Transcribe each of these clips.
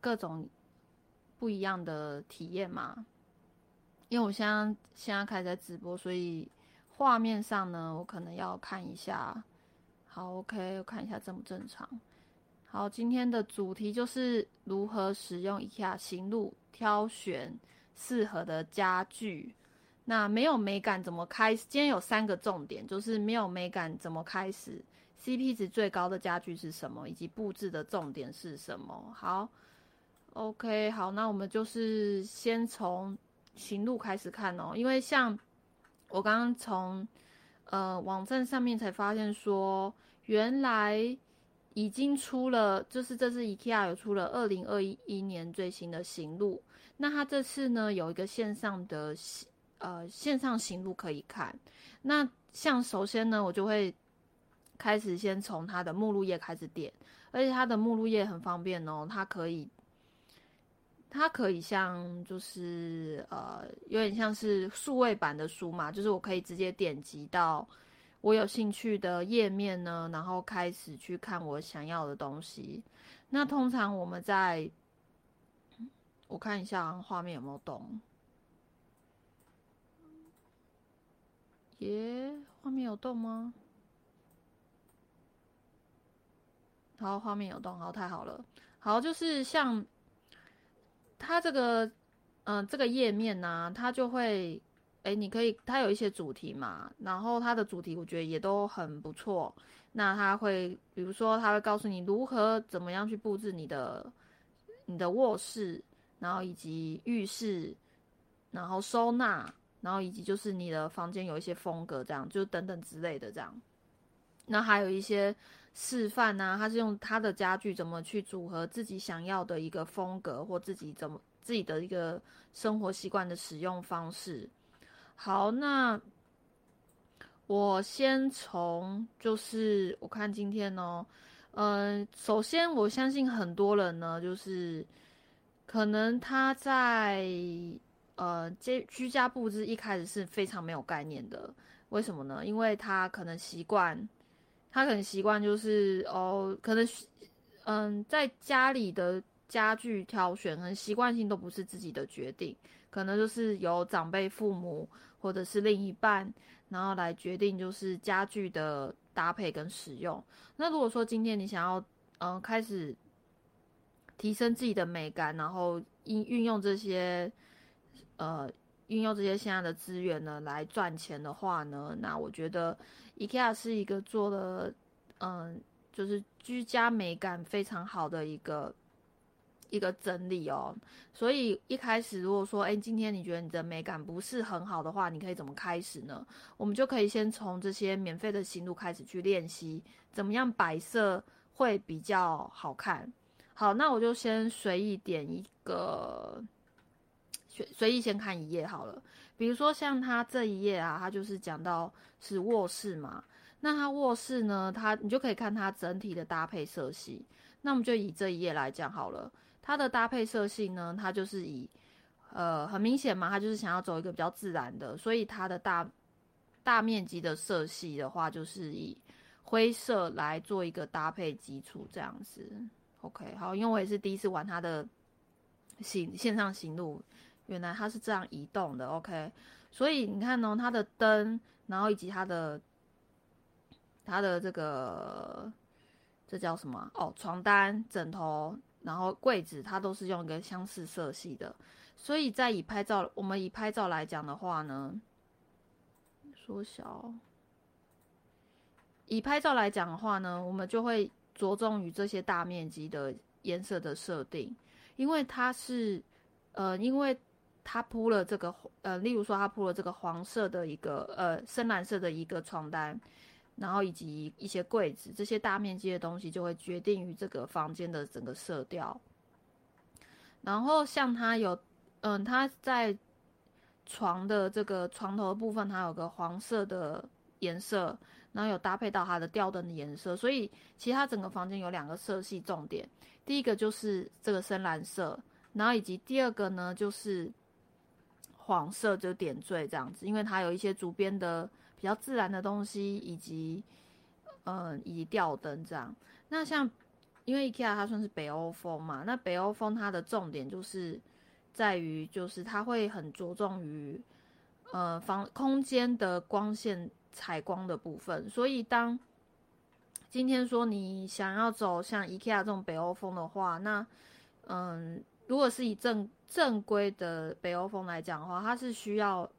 各种不一样的体验嘛。因为我现在开始在直播，所以画面上呢，我可能要看一下。好 ，OK， 我看一下正不正常。好，今天的主题就是如何使用 IKEA 行路挑选适合的家具。那没有美感怎么开始？今天有3个重点，就是没有美感怎么开始 ，CP 值最高的家具是什么，以及布置的重点是什么。好 ，OK， 好，那我们就是先从行路开始看哦，因为像我刚刚从网站上面才发现说，原来已经出了，就是这次 IKEA 有出了2021年最新的行路。那它这次呢有一个线上行路可以看。那像首先呢，我就会开始先从它的目录页开始点，而且它的目录页很方便哦，它可以像就是有点像是数位版的书嘛，就是我可以直接点击到我有兴趣的页面呢，然后开始去看我想要的东西。那通常我们在，我看一下画面有没有动，画面有动吗？好，画面有动，好，太好了。好，就是像它这个，这个页面呢，它就会，你可以，它有一些主题嘛，然后它的主题我觉得也都很不错。那它会，比如说，它会告诉你如何怎么样去布置你的卧室，然后以及浴室，然后收纳，然后以及就是你的房间有一些风格，这样就等等之类的这样。那还有一些示范啊，他是用他的家具怎么去组合自己想要的一个风格，或自己的一个生活习惯的使用方式。好，那我先从就是我看今天哦，首先我相信很多人呢，就是可能他在居家布置一开始是非常没有概念的，为什么呢？因为他可能习惯。他可能习惯就是可能在家里的家具挑选，可能习惯性都不是自己的决定，可能就是由长辈、父母或者是另一半，然后来决定就是家具的搭配跟使用。那如果说今天你想要开始提升自己的美感，然后运用这些现在的资源呢来赚钱的话呢，那我觉得 IKEA 是一个做的就是居家美感非常好的一个整理哦。所以一开始如果说今天你觉得你的美感不是很好的话，你可以怎么开始呢？我们就可以先从这些免费的行路开始去练习怎么样摆设会比较好看。好，那我就先随意点一个，随意先看一页好了。比如说像他这一页啊，他就是讲到是卧室嘛。那他卧室呢，你就可以看他整体的搭配色系。那我们就以这一页来讲好了。他的搭配色系呢，他就是以很明显嘛，他就是想要走一个比较自然的，所以他的大面积的色系的话，就是以灰色来做一个搭配基础这样子。OK， 好，因为我也是第一次玩他的线上行路。原来它是这样移动的 ，OK， 所以你看呢，它的灯，然后以及它的这个这叫什么？床单、枕头，然后柜子，它都是用一个相似色系的。所以我们以拍照来讲的话呢，缩小。以拍照来讲的话呢，我们就会着重于这些大面积的颜色的设定，因为他铺了这个例如说他铺了这个黄色的一个深蓝色的一个床单，然后以及一些柜子，这些大面积的东西就会决定于这个房间的整个色调。然后像他有他在床的这个床头的部分，他有个黄色的颜色，然后有搭配到它的吊灯的颜色，所以其实它整个房间有2个色系重点，第一个就是这个深蓝色。然后以及第2个呢，就是黄色，就点缀这样子，因为它有一些竹编的比较自然的东西，以及吊灯这样。那像因为 IKEA 它算是北欧风嘛，那北欧风它的重点就是在于，就是它会很着重于空间的光线采光的部分，所以当今天说你想要走像 IKEA 这种北欧风的话，那如果是以正规的北欧风来讲的话，它是需要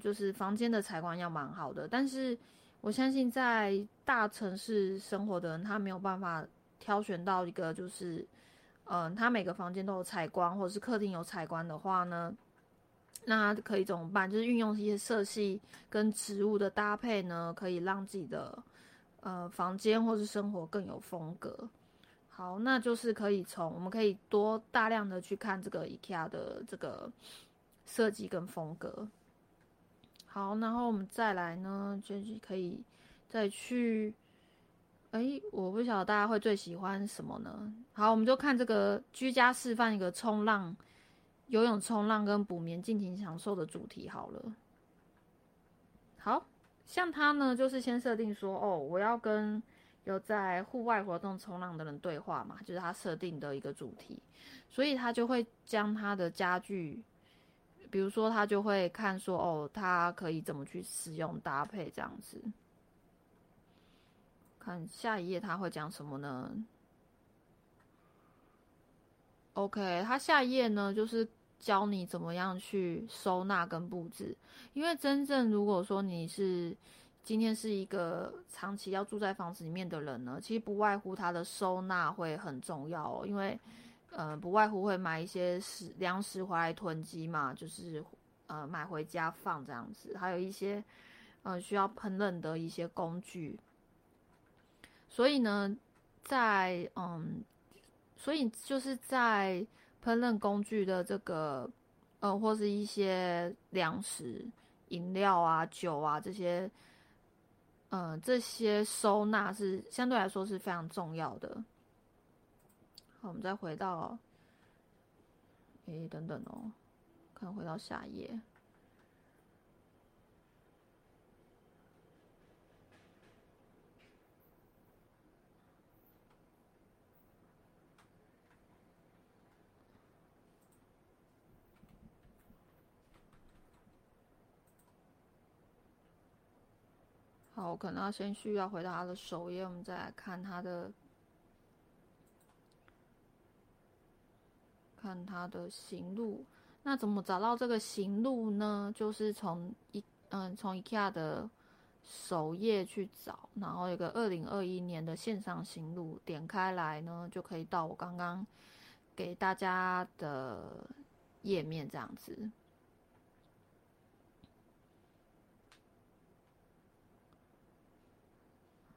就是房间的采光要蛮好的，但是我相信在大城市生活的人，他没有办法挑选到一个就是他每个房间都有采光，或者是客厅有采光的话呢，那可以怎么办？就是运用一些色系跟植物的搭配呢，可以让自己的房间或是生活更有风格。好，那就是可以从我们可以多大量的去看这个 IKEA 的这个设计跟风格。好，然后我们再来呢，就是可以再去，我不晓得大家会最喜欢什么呢？好，我们就看这个居家示范一个冲浪、游泳、冲浪跟补眠尽情享受的主题好了。好，像他呢，就是先设定说，我要跟有在户外活动冲浪的人对话嘛，就是他设定的一个主题，所以他就会将他的家具，比如说他就会看说他可以怎么去使用搭配这样子。看下一页他会讲什么呢 ？OK， 他下一页呢就是教你怎么样去收纳跟布置，因为真正如果说你是今天是一个长期要住在房子里面的人呢，其实不外乎他的收纳会很重要哦，因为不外乎会买一些粮食回来囤积嘛，就是买回家放这样子，还有一些需要烹饪的一些工具。所以呢，在烹饪工具的这个或是一些粮食、饮料啊、酒啊这些。这些收纳是相对来说是非常重要的。好，我们再回到，看回到下一页。好，我可能要先需要回到他的首页，我们再来看他的行路。那怎么找到这个行路呢？就是从 IKEA 的首页去找，然后有个2021年的线上行路，点开来呢就可以到我刚刚给大家的页面这样子。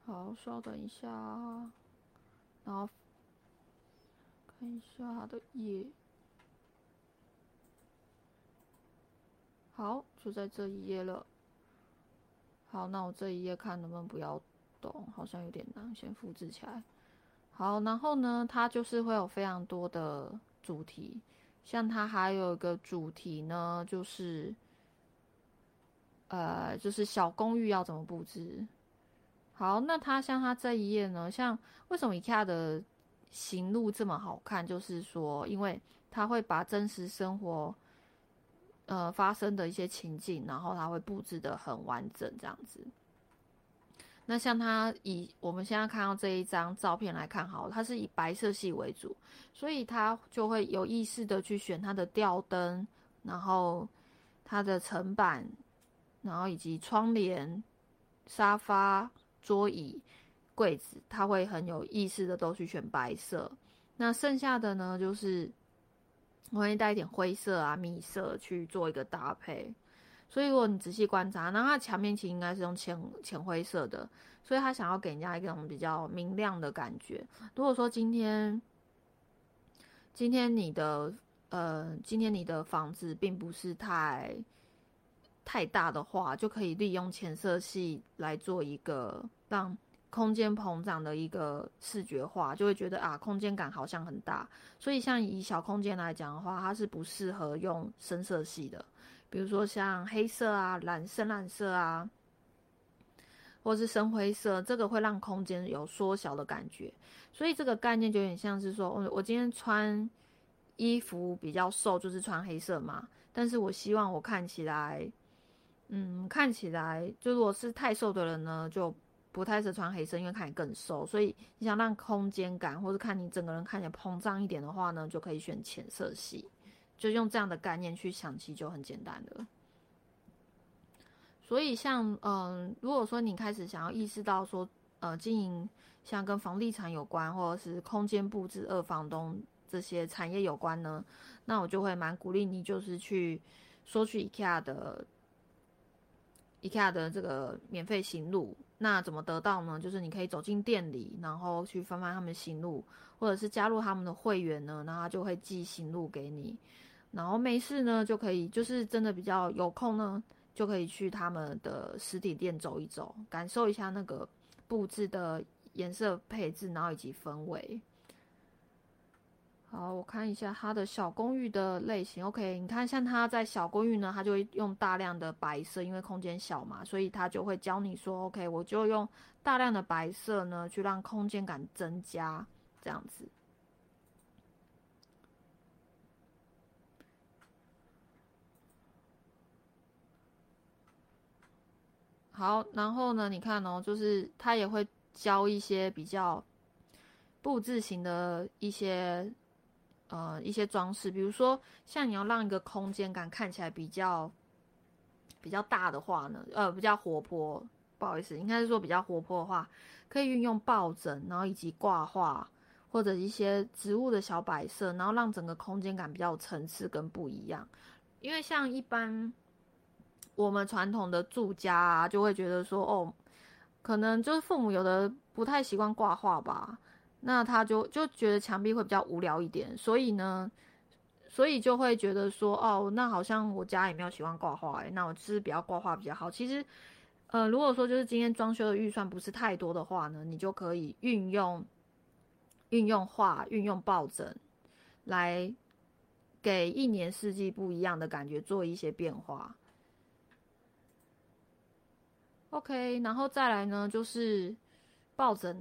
好，稍等一下，然后看一下它的页。好，就在这一页了。好，那我这一页看能不能不要动，好像有点难，先复制起来。好，然后呢，它就是会有非常多的主题，像它还有一个主题呢，就是小公寓要怎么布置。好，那它这一页呢，像为什么 IKEA 的行路这么好看，就是说因为它会把真实生活发生的一些情境，然后它会布置得很完整这样子。那像它以我们现在看到这一张照片来看好了，它是以白色系为主，所以它就会有意识的去选它的吊灯，然后它的层板，然后以及窗帘、沙发、桌椅、柜子，它会很有意识的都去选白色。那剩下的呢，就是我会带一点灰色啊、米色去做一个搭配。所以如果你仔细观察，那它墙面其实应该是用浅灰色的，所以它想要给人家一种比较明亮的感觉。如果说今天你的房子并不是太大的话，就可以利用浅色系来做一个让空间膨胀的一个视觉化，就会觉得空间感好像很大。所以像以小空间来讲的话，它是不适合用深色系的，比如说像黑色啊、深蓝色啊，或是深灰色，这个会让空间有缩小的感觉。所以这个概念就有点像是说，我今天穿衣服比较瘦，就是穿黑色嘛，但是我希望我看起来，看起来就如果是太瘦的人呢，就不太适合穿黑色，因为看起来更瘦。所以你想让空间感，或是看你整个人看起来膨胀一点的话呢，就可以选浅色系。就用这样的概念去想，其实就很简单了。所以像如果说你开始想要意识到说，经营像跟房地产有关，或者是空间布置、二房东这些产业有关呢，那我就会蛮鼓励你，就是去 IKEA 的这个免费行录。那怎么得到呢？就是你可以走进店里，然后去翻翻他们的行录，或者是加入他们的会员呢，然后他就会寄行录给你。然后没事呢，就可以就是真的比较有空呢，就可以去他们的实体店走一走，感受一下那个布置的颜色配置，然后以及氛围。好，我看一下它的小公寓的类型。 OK， 你看像它在小公寓呢，它就会用大量的白色，因为空间小嘛，所以它就会教你说 OK， 我就用大量的白色呢去让空间感增加，这样子。好，然后呢你看哦，就是它也会教一些比较布置型的一些装饰，比如说像你要让一个空间感看起来比较大的话呢，比较活泼，不好意思，应该是说比较活泼的话，可以运用抱枕，然后以及挂画或者一些植物的小摆设，然后让整个空间感比较有层次跟不一样。因为像一般我们传统的住家啊，就会觉得说哦，可能就是父母有的不太习惯挂画吧。那他就觉得墙壁会比较无聊一点，所以就会觉得说，哦，那好像我家也没有喜欢挂画，那我就是不要挂画比较好。其实，如果说就是今天装修的预算不是太多的话呢，你就可以运用画、运用抱枕，来给一年四季不一样的感觉做一些变化。OK， 然后再来呢就是。抱枕，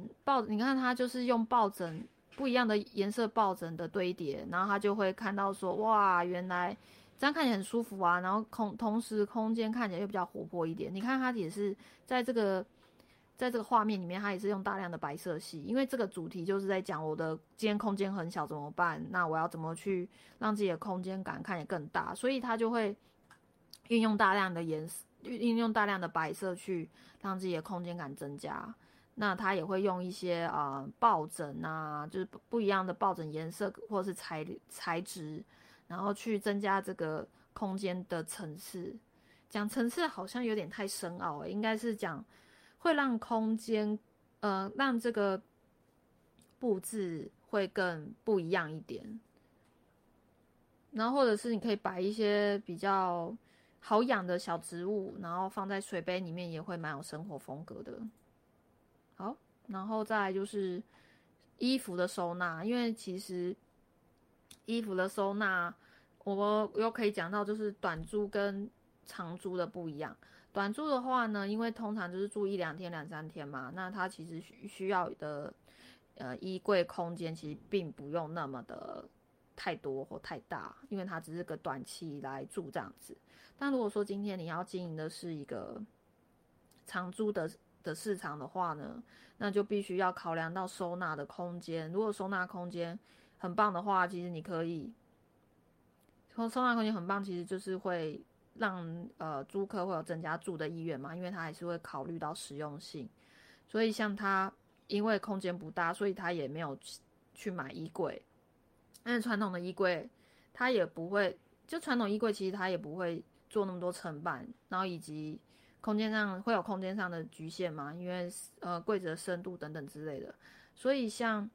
你看它就是用抱枕不一样的颜色抱枕的堆叠，然后它就会看到说，哇，原来这样看起来很舒服啊，然后同时空间看起来又比较活泼一点。你看它也是在这个画面里面，它也是用大量的白色系，因为这个主题就是在讲我的今天空间很小怎么办，那我要怎么去让自己的空间感看起来更大，所以它就会运用大量的颜色，运用大量的白色去让自己的空间感增加。那它也会用一些抱枕啊，就是不一样的抱枕颜色或是材质，然后去增加这个空间的层次。讲层次好像有点太深奥了，应该是讲会让空间让这个布置会更不一样一点。然后或者是你可以摆一些比较好养的小植物，然后放在水杯里面也会蛮有生活风格的。好，然后再来就是衣服的收纳，因为其实衣服的收纳，我又可以讲到就是短租跟长租的不一样。短租的话呢，因为通常就是住一两天、两三天嘛，那它其实需要的衣柜空间其实并不用那么的太多或太大，因为它只是个短期来住这样子。但如果说今天你要经营的是一个长租的市场的话呢，那就必须要考量到收纳的空间。如果收纳空间很棒的话，其实你可以，收纳空间很棒，其实就是会让租客会有增加住的意愿嘛，因为他还是会考虑到实用性。所以像他因为空间不大，所以他也没有去买衣柜。但是传统的衣柜，他也不会，就传统衣柜其实他也不会做那么多层板，然后以及。空间上会有空间上的局限嘛，因为柜子的深度等等之类的，所以像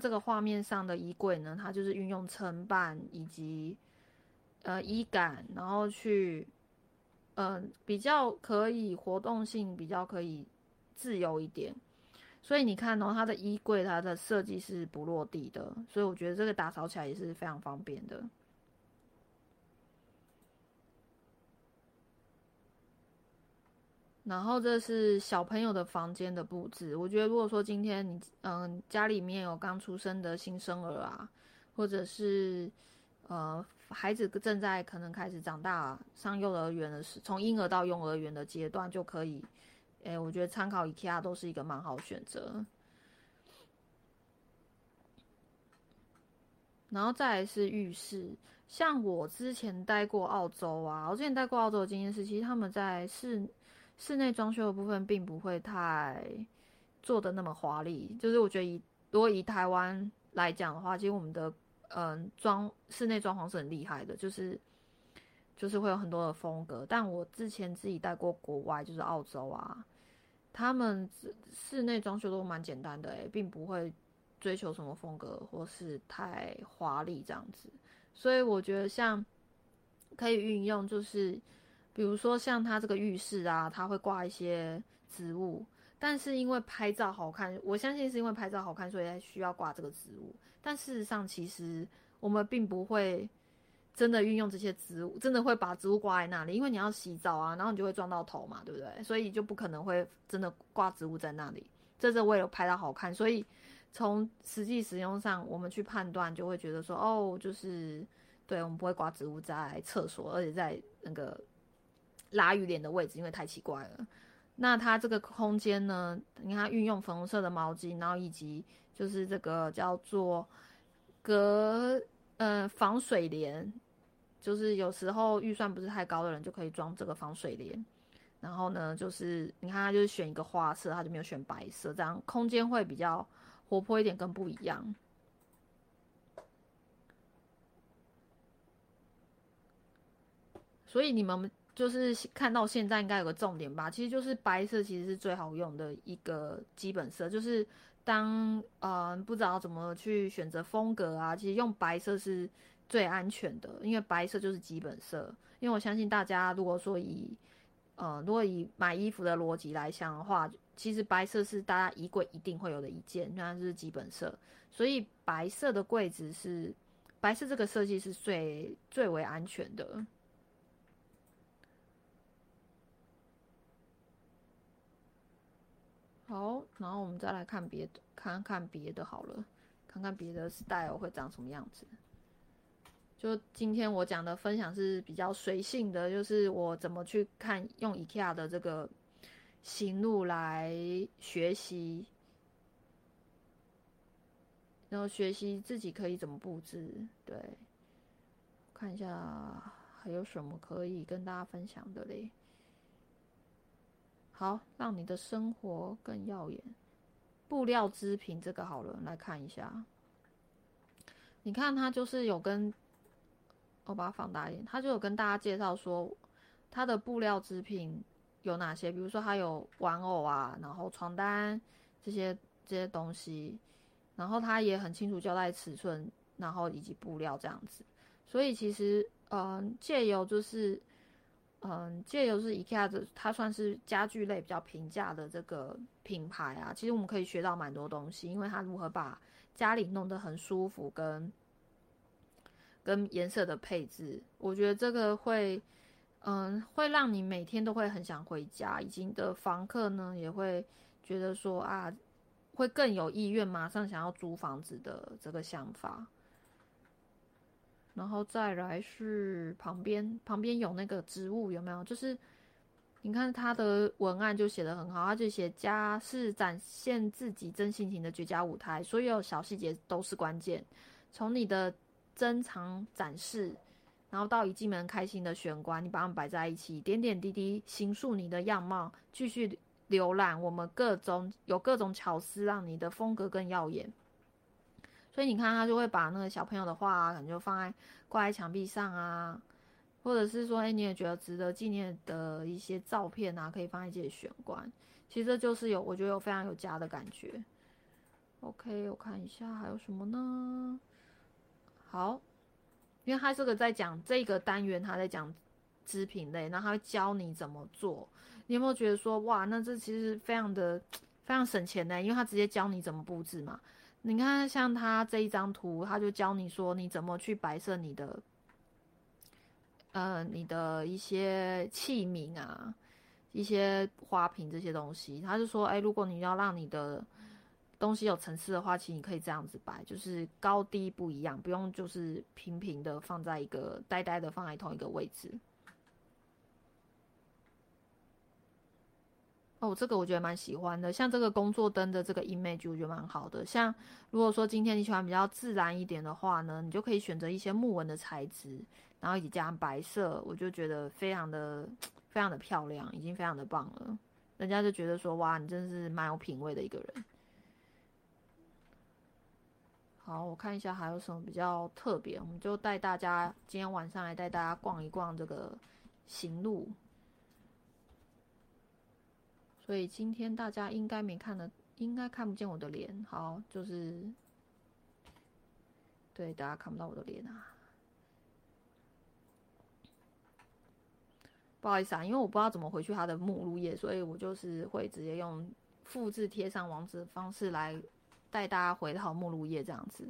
这个画面上的衣柜呢，它就是运用层板以及衣杆，然后去比较可以活动性，比较可以自由一点。所以你看哦，它的衣柜它的设计是不落地的，所以我觉得这个打扫起来也是非常方便的。然后这是小朋友的房间的布置。我觉得如果说今天你家里面有刚出生的新生儿啊，或者是孩子正在可能开始长大上幼儿园的时，从婴儿到幼儿园的阶段就可以，我觉得参考 IKEA 都是一个蛮好选择。然后再来是浴室，像我之前待过澳洲啊，我之前待过澳洲的经验是，其实他们在室内装修的部分并不会太做的那么华丽，就是我觉得如果以台湾来讲的话，其实我们的室内装潢是很厉害的，就是会有很多的风格。但我之前自己带过国外，就是澳洲啊，他们室内装修都蛮简单的并不会追求什么风格或是太华丽这样子。所以我觉得像可以运用，就是比如说像它这个浴室啊，它会挂一些植物，但是因为拍照好看，我相信是因为拍照好看，所以需要挂这个植物。但事实上，其实我们并不会真的运用这些植物，真的会把植物挂在那里，因为你要洗澡啊，然后你就会撞到头嘛，对不对？所以就不可能会真的挂植物在那里。这是为了拍到好看，所以从实际使用上，我们去判断就会觉得说，哦，就是对，我们不会挂植物在厕所，而且在那个拉浴帘的位置，因为太奇怪了。那它这个空间呢，你看它运用粉红色的毛巾，然后以及就是这个叫做防水帘，就是有时候预算不是太高的人就可以装这个防水帘。然后呢，就是你看它就是选一个花色，它就没有选白色，这样空间会比较活泼一点，更不一样。所以你们就是看到现在应该有个重点吧，其实就是白色其实是最好用的一个基本色，就是当不知道怎么去选择风格啊，其实用白色是最安全的，因为白色就是基本色。因为我相信大家如果说以买衣服的逻辑来想的话，其实白色是大家衣柜一定会有的一件，那就是基本色。所以白色的柜子是白色这个设计是最为安全的。好，然后我们再来看别的，看看别的好了，看看别的 style 会长什么样子。就今天我讲的分享是比较随性的，就是我怎么去看用 IKEA 的这个行路来学习，然后学习自己可以怎么布置。对，看一下还有什么可以跟大家分享的嘞。好，让你的生活更耀眼。布料织品这个好了，来看一下。你看它就是有跟，我把它放大一点，它就有跟大家介绍说它的布料织品有哪些，比如说它有玩偶啊，然后床单这些东西，然后它也很清楚交代尺寸，然后以及布料这样子。所以其实借由就是借由是 IKEA 的，它算是家具类比较平价的这个品牌啊，其实我们可以学到蛮多东西，因为它如何把家里弄得很舒服跟颜色的配置，我觉得这个会让你每天都会很想回家，以及你的房客呢也会觉得说啊，会更有意愿马上想要租房子的这个想法。然后再来是旁边有那个植物，有没有？就是你看它的文案就写得很好，它就写家是展现自己真性情的绝佳舞台，所有小细节都是关键。从你的珍藏展示，然后到一进门开心的玄关，你把它们摆在一起，点点滴滴形塑你的样貌。继续浏览，我们有各种巧思，让你的风格更耀眼。所以你看，他就会把那个小朋友的画啊，可能就挂在墙壁上啊，或者是说，你也觉得值得纪念的一些照片啊，可以放在这里玄关。其实这就是我觉得有非常有家的感觉。OK， 我看一下还有什么呢？好，因为他这个在讲这个单元，他在讲织品类，然后他会教你怎么做。你有没有觉得说，哇，那这其实非常省钱呢？因为他直接教你怎么布置嘛。你看像他这一张图，他就教你说你怎么去摆设你的一些器皿啊，一些花瓶这些东西。他就说，哎，如果你要让你的东西有层次的话，其实你可以这样子摆，就是高低不一样，不用就是平平的放在一个呆呆的放在同一个位置。哦，这个我觉得蛮喜欢的，像这个工作灯的这个 image 我觉得蛮好的。像如果说今天你喜欢比较自然一点的话呢，你就可以选择一些木纹的材质，然后也加上白色，我就觉得非常的漂亮，已经非常的棒了。人家就觉得说，哇，你真是蛮有品味的一个人。好，我看一下还有什么比较特别，我们就带大家今天晚上来带大家逛一逛这个行路。所以今天大家应该没看的，应该看不见我的脸。好，就是对，大家看不到我的脸啊，不好意思啊，因为我不知道怎么回去它的目录页，所以我就是会直接用复制贴上网址的方式来带大家回到目录页这样子。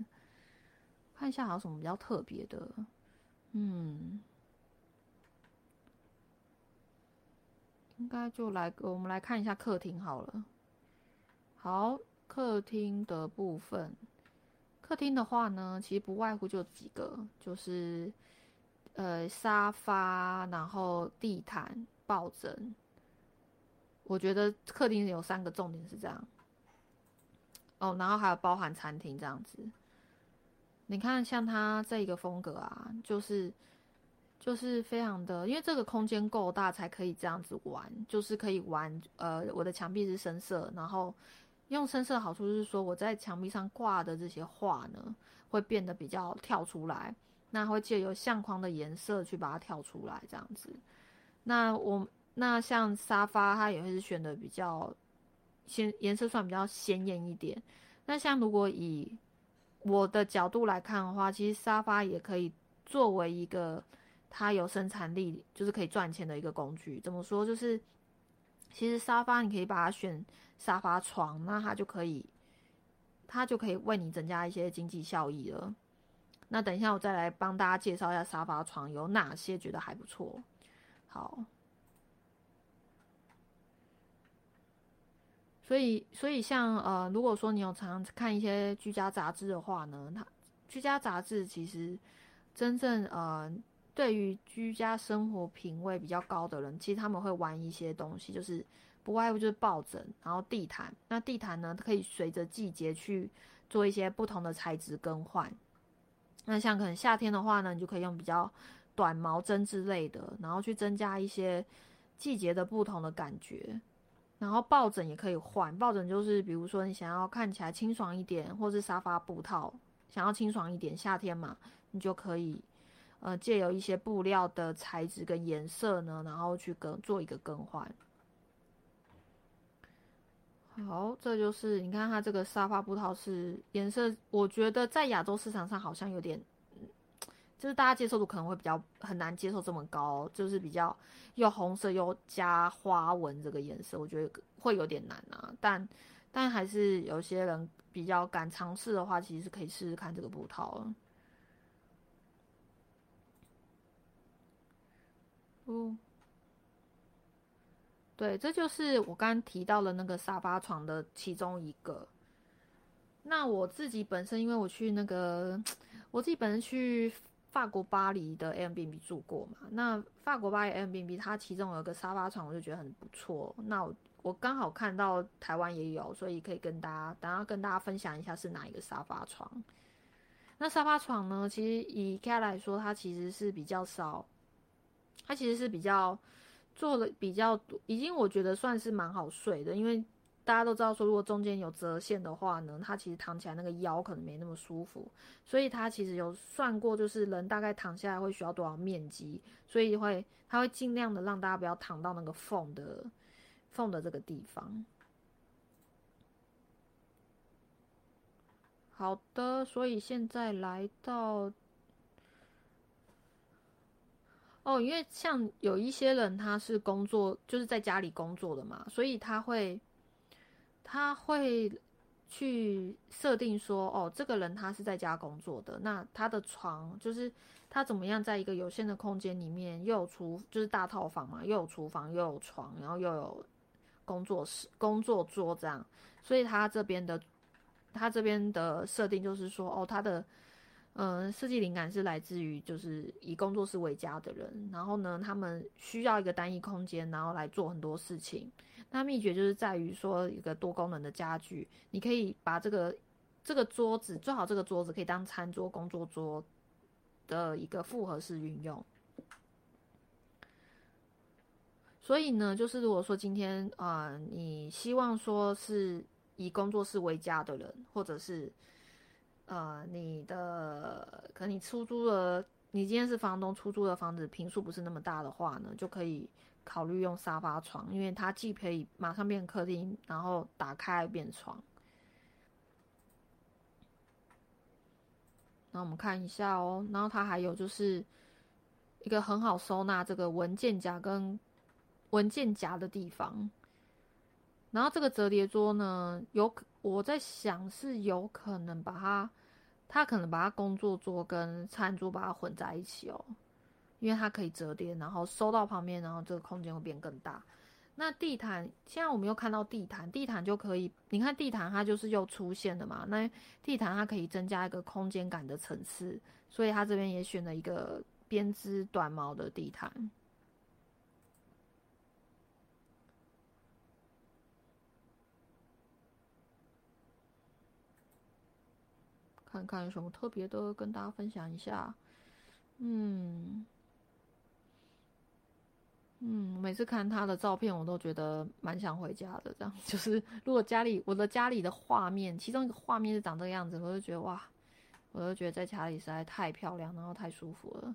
看一下还有什么比较特别的，应该就来，我们来看一下客厅好了。好，客厅的部分，客厅的话呢，其实不外乎就几个，就是沙发，然后地毯、抱枕。我觉得客厅有3个重点是这样。哦，然后还有包含餐厅这样子。你看，像它这一个风格啊，就是非常的，因为这个空间够大才可以这样子玩，就是可以玩。我的墙壁是深色，然后用深色的好处是说，我在墙壁上挂的这些画呢，会变得比较跳出来，那会借由相框的颜色去把它跳出来这样子。那像沙发，它也会是选的比较颜色算比较鲜艳一点。那像如果以我的角度来看的话，其实沙发也可以作为一个它有生产力，就是可以赚钱的一个工具。怎么说，就是其实沙发你可以把它选沙发床，那它就可以为你增加一些经济效益了。那等一下我再来帮大家介绍一下沙发床有哪些觉得还不错。好，所以像如果说你有常看一些居家杂志的话呢，它居家杂志其实真正对于居家生活品味比较高的人，其实他们会玩一些东西，就是不外乎就是抱枕，然后地毯。那地毯呢，可以随着季节去做一些不同的材质更换。那像可能夏天的话呢，你就可以用比较短毛针之类的，然后去增加一些季节的不同的感觉。然后抱枕也可以换，抱枕就是比如说你想要看起来清爽一点，或是沙发布套想要清爽一点，夏天嘛，你就可以借由一些布料的材质跟颜色呢，然后去做一个更换。好，这就是你看它这个沙发布套是颜色，我觉得在亚洲市场上好像有点，就是大家接受度可能会比较很难接受这么高，就是比较又红色又加花纹这个颜色，我觉得会有点难啊。但还是有些人比较敢尝试的话，其实是可以试试看这个布套了。对，这就是我刚刚提到的那个沙发床的其中一个。那我自己本身，因为我自己本身去法国巴黎的 Airbnb 住过嘛，那法国巴黎 Airbnb 它其中有一个沙发床，我就觉得很不错。那我刚好看到台湾也有，所以可以跟大家分享一下是哪一个沙发床。那沙发床呢，其实以 IKEA 来说，它其实是比较做的比较多，已经我觉得算是蛮好睡的，因为大家都知道说，如果中间有折线的话呢，它其实躺起来那个腰可能没那么舒服，所以它其实有算过，就是人大概躺下来会需要多少面积，所以它会尽量的让大家不要躺到那个缝的这个地方。好的，所以现在来到。哦，因为像有一些人他是工作，就是在家里工作的嘛，所以他会去设定说，哦，这个人他是在家工作的，那他的床就是他怎么样在一个有限的空间里面，又有就是大套房嘛，又有厨房，又有床，然后又有工作室、工作桌这样。所以他这边的设定就是说，哦，他的设计灵感是来自于就是以工作室为家的人，然后呢，他们需要一个单一空间，然后来做很多事情。那秘诀就是在于说一个多功能的家具，你可以把这个桌子，最好这个桌子可以当餐桌、工作桌的一个复合式运用。所以呢，就是如果说今天你希望说是以工作室为家的人，或者是你的可能你出租了，你今天是房东，出租的房子坪数不是那么大的话呢，就可以考虑用沙发床，因为它既可以马上变客厅，然后打开变床。那我们看一下哦，然后它还有就是一个很好收纳这个文件夹跟文件夹的地方。然后这个折叠桌呢，我在想是有可能把它可能把它工作桌跟餐桌把它混在一起哦，因为它可以折叠，然后收到旁边，然后这个空间会变更大。那地毯，现在我们又看到地毯就可以，你看地毯它就是又出现了嘛，那地毯它可以增加一个空间感的层次，所以它这边也选了一个编织短毛的地毯。看看有什么特别的跟大家分享一下。每次看他的照片我都觉得蛮想回家的，这样就是如果我的家里的画面，其中一个画面是长这个样子，我就觉得哇，我就觉得在家里实在太漂亮，然后太舒服了。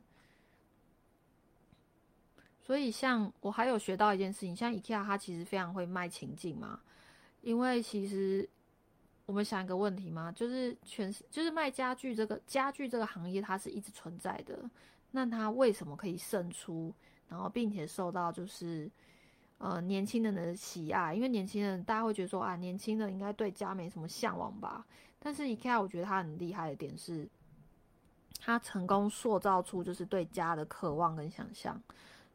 所以像我还有学到一件事情，像 IKEA 它其实非常会卖情境嘛，因为其实我们想一个问题嘛，就是卖家具这个行业它是一直存在的，那它为什么可以胜出，然后并且受到就是年轻人的喜爱？因为年轻人大家会觉得说啊，年轻人应该对家没什么向往吧。但是 IKEA 我觉得它很厉害的点是，它成功塑造出就是对家的渴望跟想象。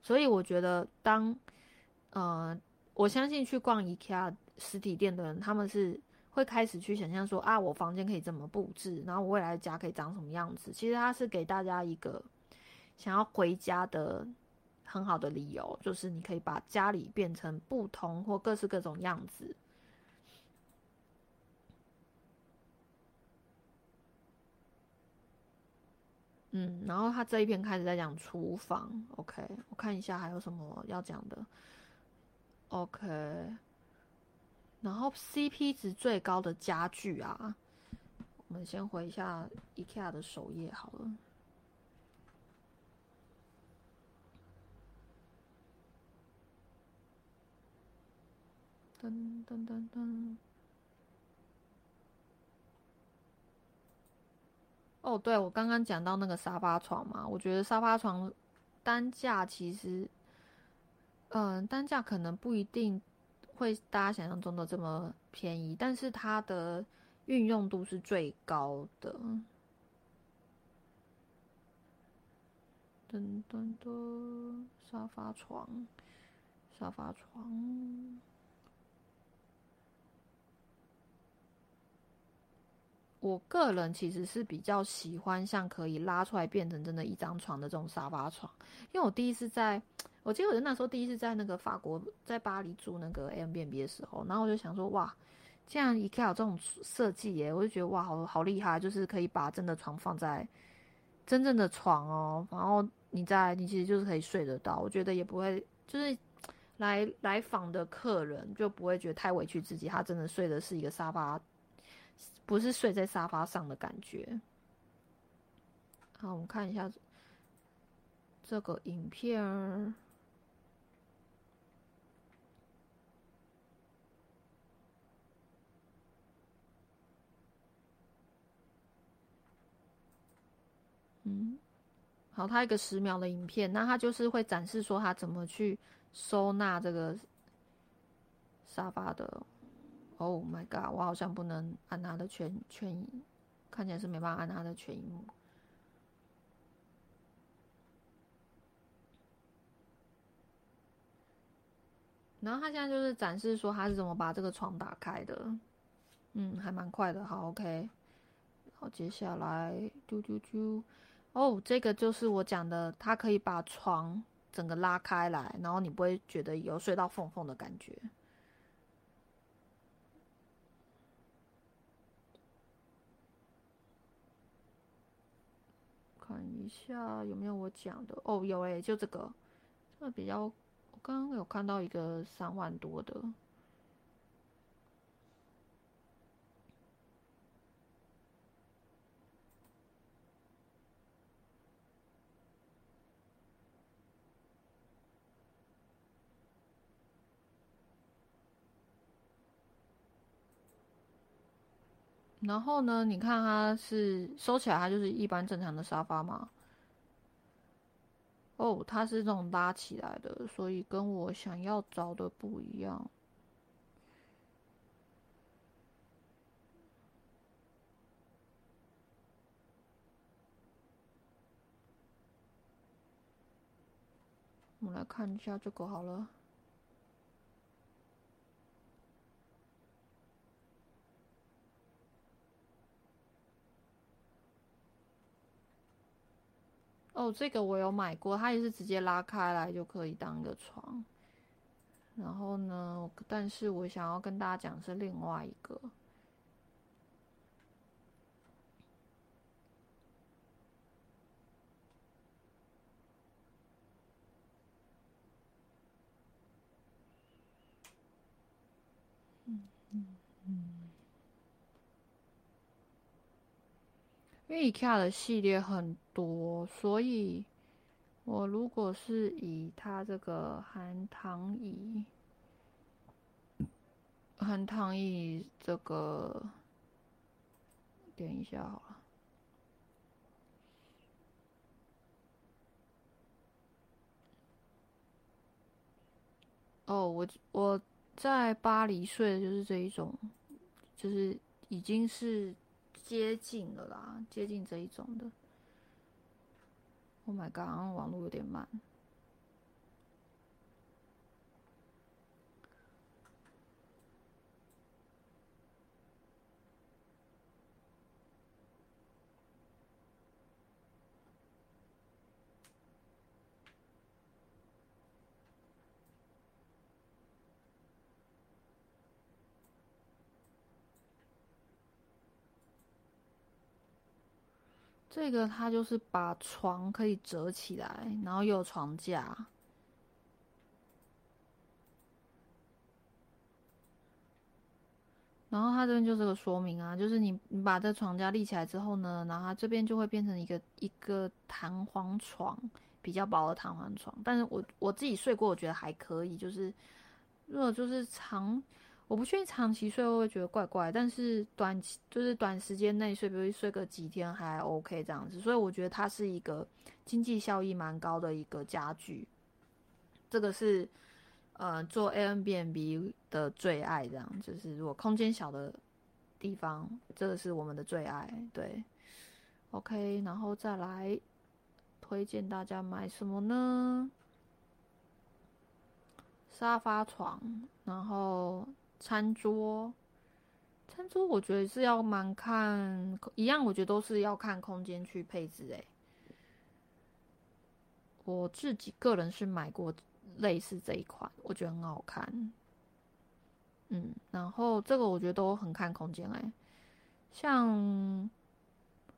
所以我觉得我相信去逛 IKEA 实体店的人，他们是会开始去想象说啊，我房间可以怎么布置，然后我未来的家可以长什么样子。其实它是给大家一个想要回家的很好的理由，就是你可以把家里变成不同或各式各种样子。然后它这一篇开始在讲厨房 ，OK， 我看一下还有什么要讲的 ，OK。然后 CP 值最高的家具啊，我们先回一下 IKEA 的首页好了。噔噔噔噔。哦，对，我刚刚讲到那个沙发床嘛，我觉得沙发床单价其实，单价可能不一定会大家想象中的这么便宜，但是它的运用度是最高的。噔噔噔，沙发床。我个人其实是比较喜欢像可以拉出来变成真的一张床的这种沙发床，因为我记得我那时候第一次在那个法国，在巴黎住那个 Airbnb 的时候，然后我就想说，哇，既然 IKEA 有这种设计耶，我就觉得哇，好厉害，就是可以把真的床放在真正的床哦，然后你其实就是可以睡得到，我觉得也不会，就是来访的客人就不会觉得太委屈自己，他真的睡的是一个沙发，不是睡在沙发上的感觉。好，我们看一下这个影片儿。好，它一个10秒的影片，那它就是会展示说它怎么去收纳这个沙发的。Oh my god！ 我好像不能按它的全，看起来是没办法按它的全螢幕。然后它现在就是展示说它是怎么把这个窗打开的，嗯，还蛮快的。好 ，OK。好，接下来啾，哦，这个就是我讲的，它可以把床整个拉开来，然后你不会觉得有睡到缝的感觉。看一下有没有我讲的哦，有欸，就这个，这个比较，我刚刚有看到一个3万多的。然后呢？你看它是收起来，它就是一般正常的沙发嘛。哦，它是这种拉起来的，所以跟我想要找的不一样。我们来看一下这个好了。哦，这个我有买过，它也是直接拉开来就可以当一个床。然后呢，但是我想要跟大家讲是另外一个。因为 IKEA 的系列很多，所以我如果是以它这个含躺椅这个点一下好了。哦，我在巴黎睡的就是这一种，就是已经是接近了啦，接近这一种的。Oh my god！ 网络有点慢。这个它就是把床可以折起来，然后又有床架。然后它这边就是个说明啊，就是你把这床架立起来之后呢，然后它这边就会变成一个弹簧床，比较薄的弹簧床。但是我自己睡过，我觉得还可以。就是如果就是我不确定长期睡会不会觉得怪怪，但是短时间内睡，比如睡个几天还 OK 这样子，所以我觉得它是一个经济效益蛮高的一个家具，这个是做 Airbnb 的最爱，这样就是如果空间小的地方，这个是我们的最爱，对 ，OK， 然后再来推荐大家买什么呢？沙发床，然后。餐桌我觉得是要蛮看，一样我觉得都是要看空间去配置欸。我自己个人是买过类似这一款，我觉得很好看。嗯，然后这个我觉得都很看空间欸。像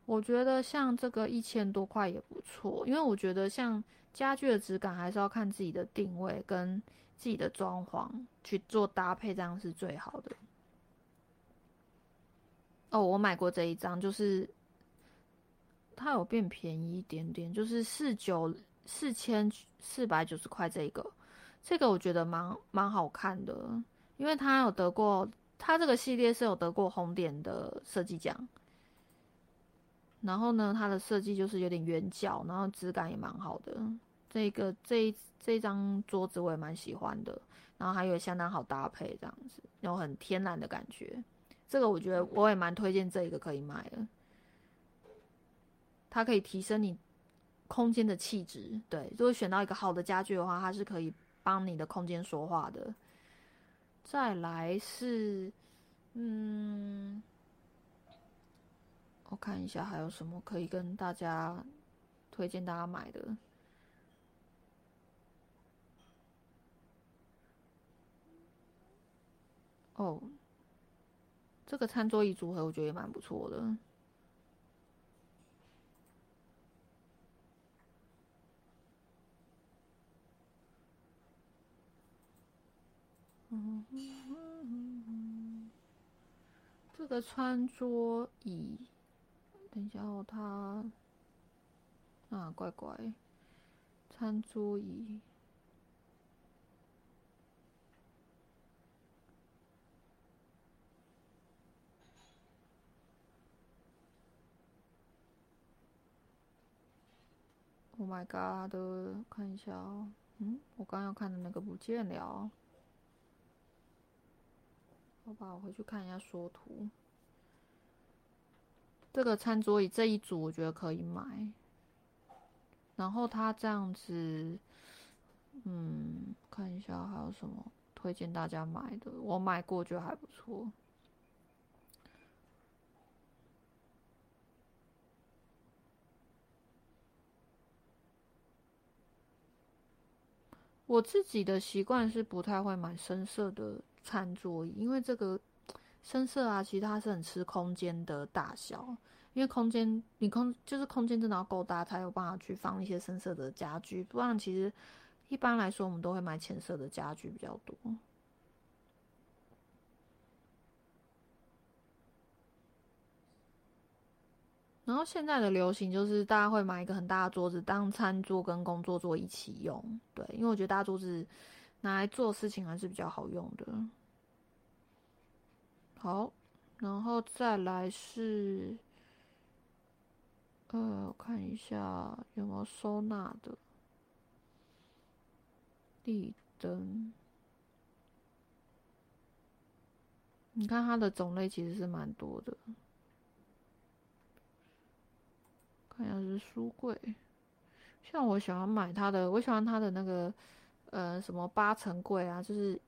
我觉得像这个1000多块也不错，因为我觉得像家具的质感还是要看自己的定位跟。自己的装潢去做搭配，这样是最好的。哦，我买过这一张，就是它有变便宜一点点，就是4490块这个，我觉得蛮好看的，因为它有得过，它这个系列是有得过红点的设计奖。然后呢，它的设计就是有点圆角，然后质感也蛮好的。这一张桌子我也蛮喜欢的，然后还有相当好搭配这样子，有很天然的感觉。这个我觉得我也蛮推荐这一个可以买的，它可以提升你空间的气质。对，如果选到一个好的家具的话，它是可以帮你的空间说话的。再来是，我看一下还有什么可以跟大家推荐大家买的。哦，这个餐桌椅组合我觉得也蛮不错的。这个餐桌椅，等一下哦，它乖乖，餐桌椅，Oh my god！ 看一下哦，我刚要看的那个不见了。好吧，我回去看一下说图。这个餐桌椅这一组我觉得可以买，然后它这样子，看一下还有什么推荐大家买的，我买过觉得还不错。我自己的习惯是不太会买深色的餐桌椅，因为这个深色啊，其实它是很吃空间的大小，因为空间空间真的要够大，才有办法去放一些深色的家具，不然其实一般来说我们都会买浅色的家具比较多。然后现在的流行就是大家会买一个很大的桌子当餐桌跟工作桌一起用，对，因为我觉得大桌子拿来做事情还是比较好用的。好，然后再来是，我看一下有没有收纳的立灯。你看它的种类其实是蛮多的，看一下是书柜，像我喜欢买它的，我喜欢它的那个。什么8层柜啊，就是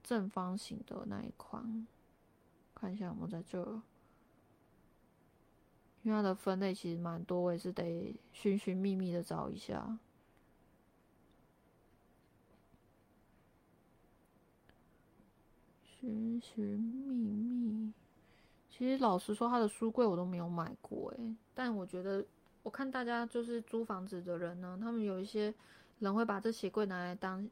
正方形的那一款，看一下有没有在这儿。因为它的分类其实蛮多，我也是得寻寻觅觅的找一下。寻寻觅觅，其实老实说，它的书柜我都没有买过但我觉得，我看大家就是租房子的人呢，他们有一些人会把这鞋柜拿来当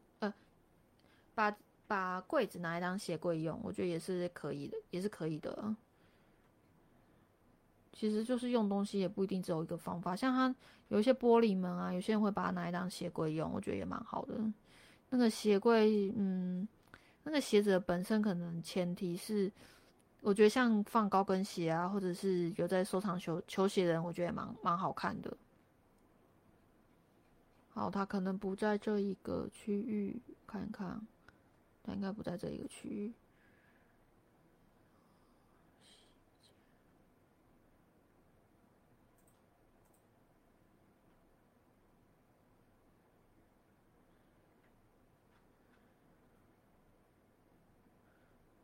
把柜子拿来当鞋柜用，我觉得也是可以的，也是可以的。其实就是用东西也不一定只有一个方法，像它有一些玻璃门啊，有些人会把它拿来当鞋柜用，我觉得也蛮好的。那个鞋柜，那个鞋子的本身可能前提是，我觉得像放高跟鞋啊，或者是有在收藏球鞋的人，我觉得也蛮好看的。好，它可能不在这一个区域，看一看，它应该不在这一个区域。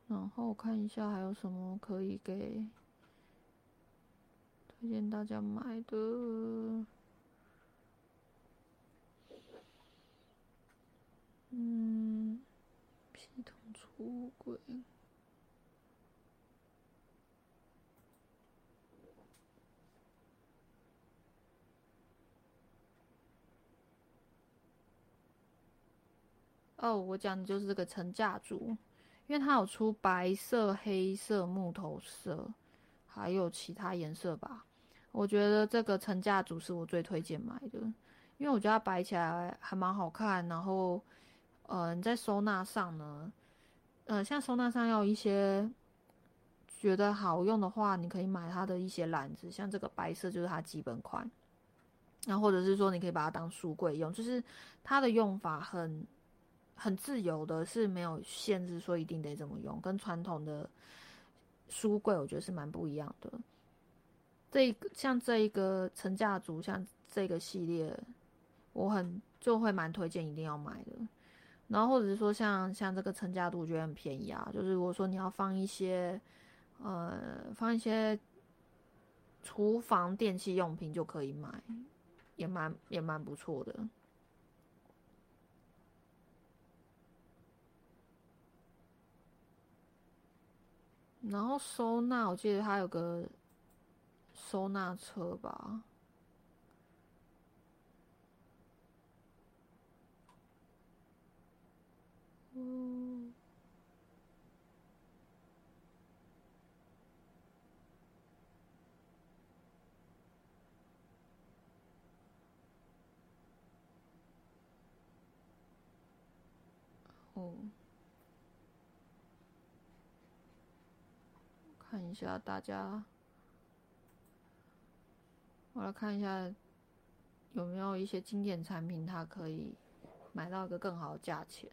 然后我看一下还有什么可以给推荐大家买的。系统出轨。我讲的就是这个层架组，因为它有出白色、黑色、木头色，还有其他颜色吧。我觉得这个层架组是我最推荐买的，因为我觉得它摆起来还蛮好看，然后。你在收纳上呢，像收纳上要一些觉得好用的话，你可以买它的一些篮子，像这个白色就是它基本款。然后或者是说你可以把它当书柜用，就是它的用法很自由的，是没有限制说一定得怎么用，跟传统的书柜我觉得是蛮不一样的。像这一个层架组，像这个系列，我就会蛮推荐一定要买的。然后或者是说像这个层架度，我觉得很便宜啊。就是如果说你要放一些厨房电器用品就可以买，也蛮不错的。然后收纳，我记得它有个收纳车吧。看一下大家，我来看一下有没有一些经典产品，它可以买到一个更好的价钱。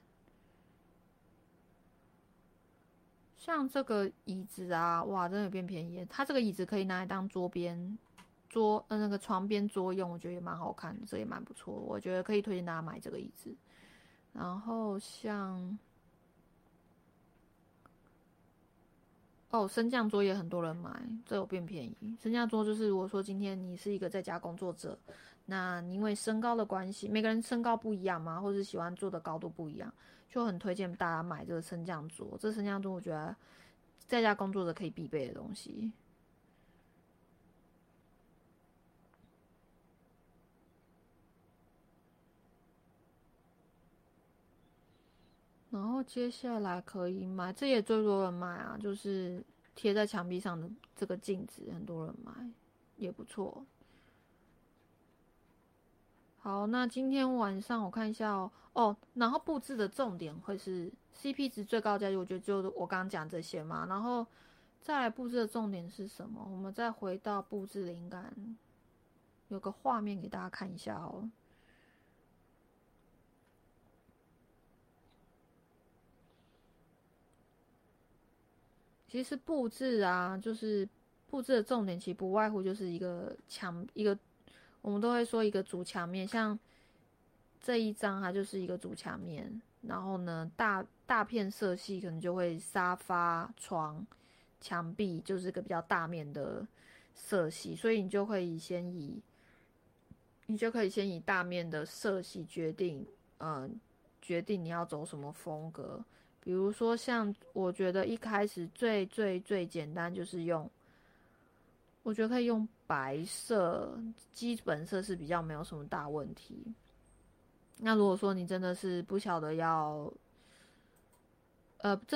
像这个椅子啊，哇，真的变便宜了。它这个椅子可以拿来当那个床边桌用，我觉得也蛮好看的，这也蛮不错。我觉得可以推荐大家买这个椅子。然后升降桌也很多人买，这有变便宜。升降桌就是如果说今天你是一个在家工作者，那你因为身高的关系，每个人身高不一样嘛，或是喜欢坐的高度不一样，就很推荐大家买这个升降桌。这升降桌我觉得在家工作者可以必备的东西。然后接下来可以买，这也最多人买啊，就是贴在墙壁上的这个镜子，很多人买，也不错。好，那今天晚上我看一下哦，然后布置的重点会是 CP 值最高价值，我觉得就我刚刚讲这些嘛，然后再来布置的重点是什么？我们再回到布置灵感，有个画面给大家看一下哦。其实布置啊，就是布置的重点，其实不外乎就是一个，我们都会说一个主墙面，像这一张它就是一个主墙面，然后呢，大片色系可能就会沙发、床、墙壁，就是个比较大面的色系，所以你就可以先以大面的色系决定你要走什么风格。比如说像我觉得一开始最最最简单就是我觉得可以用白色，基本色是比较没有什么大问题。那如果说你真的是不晓得要真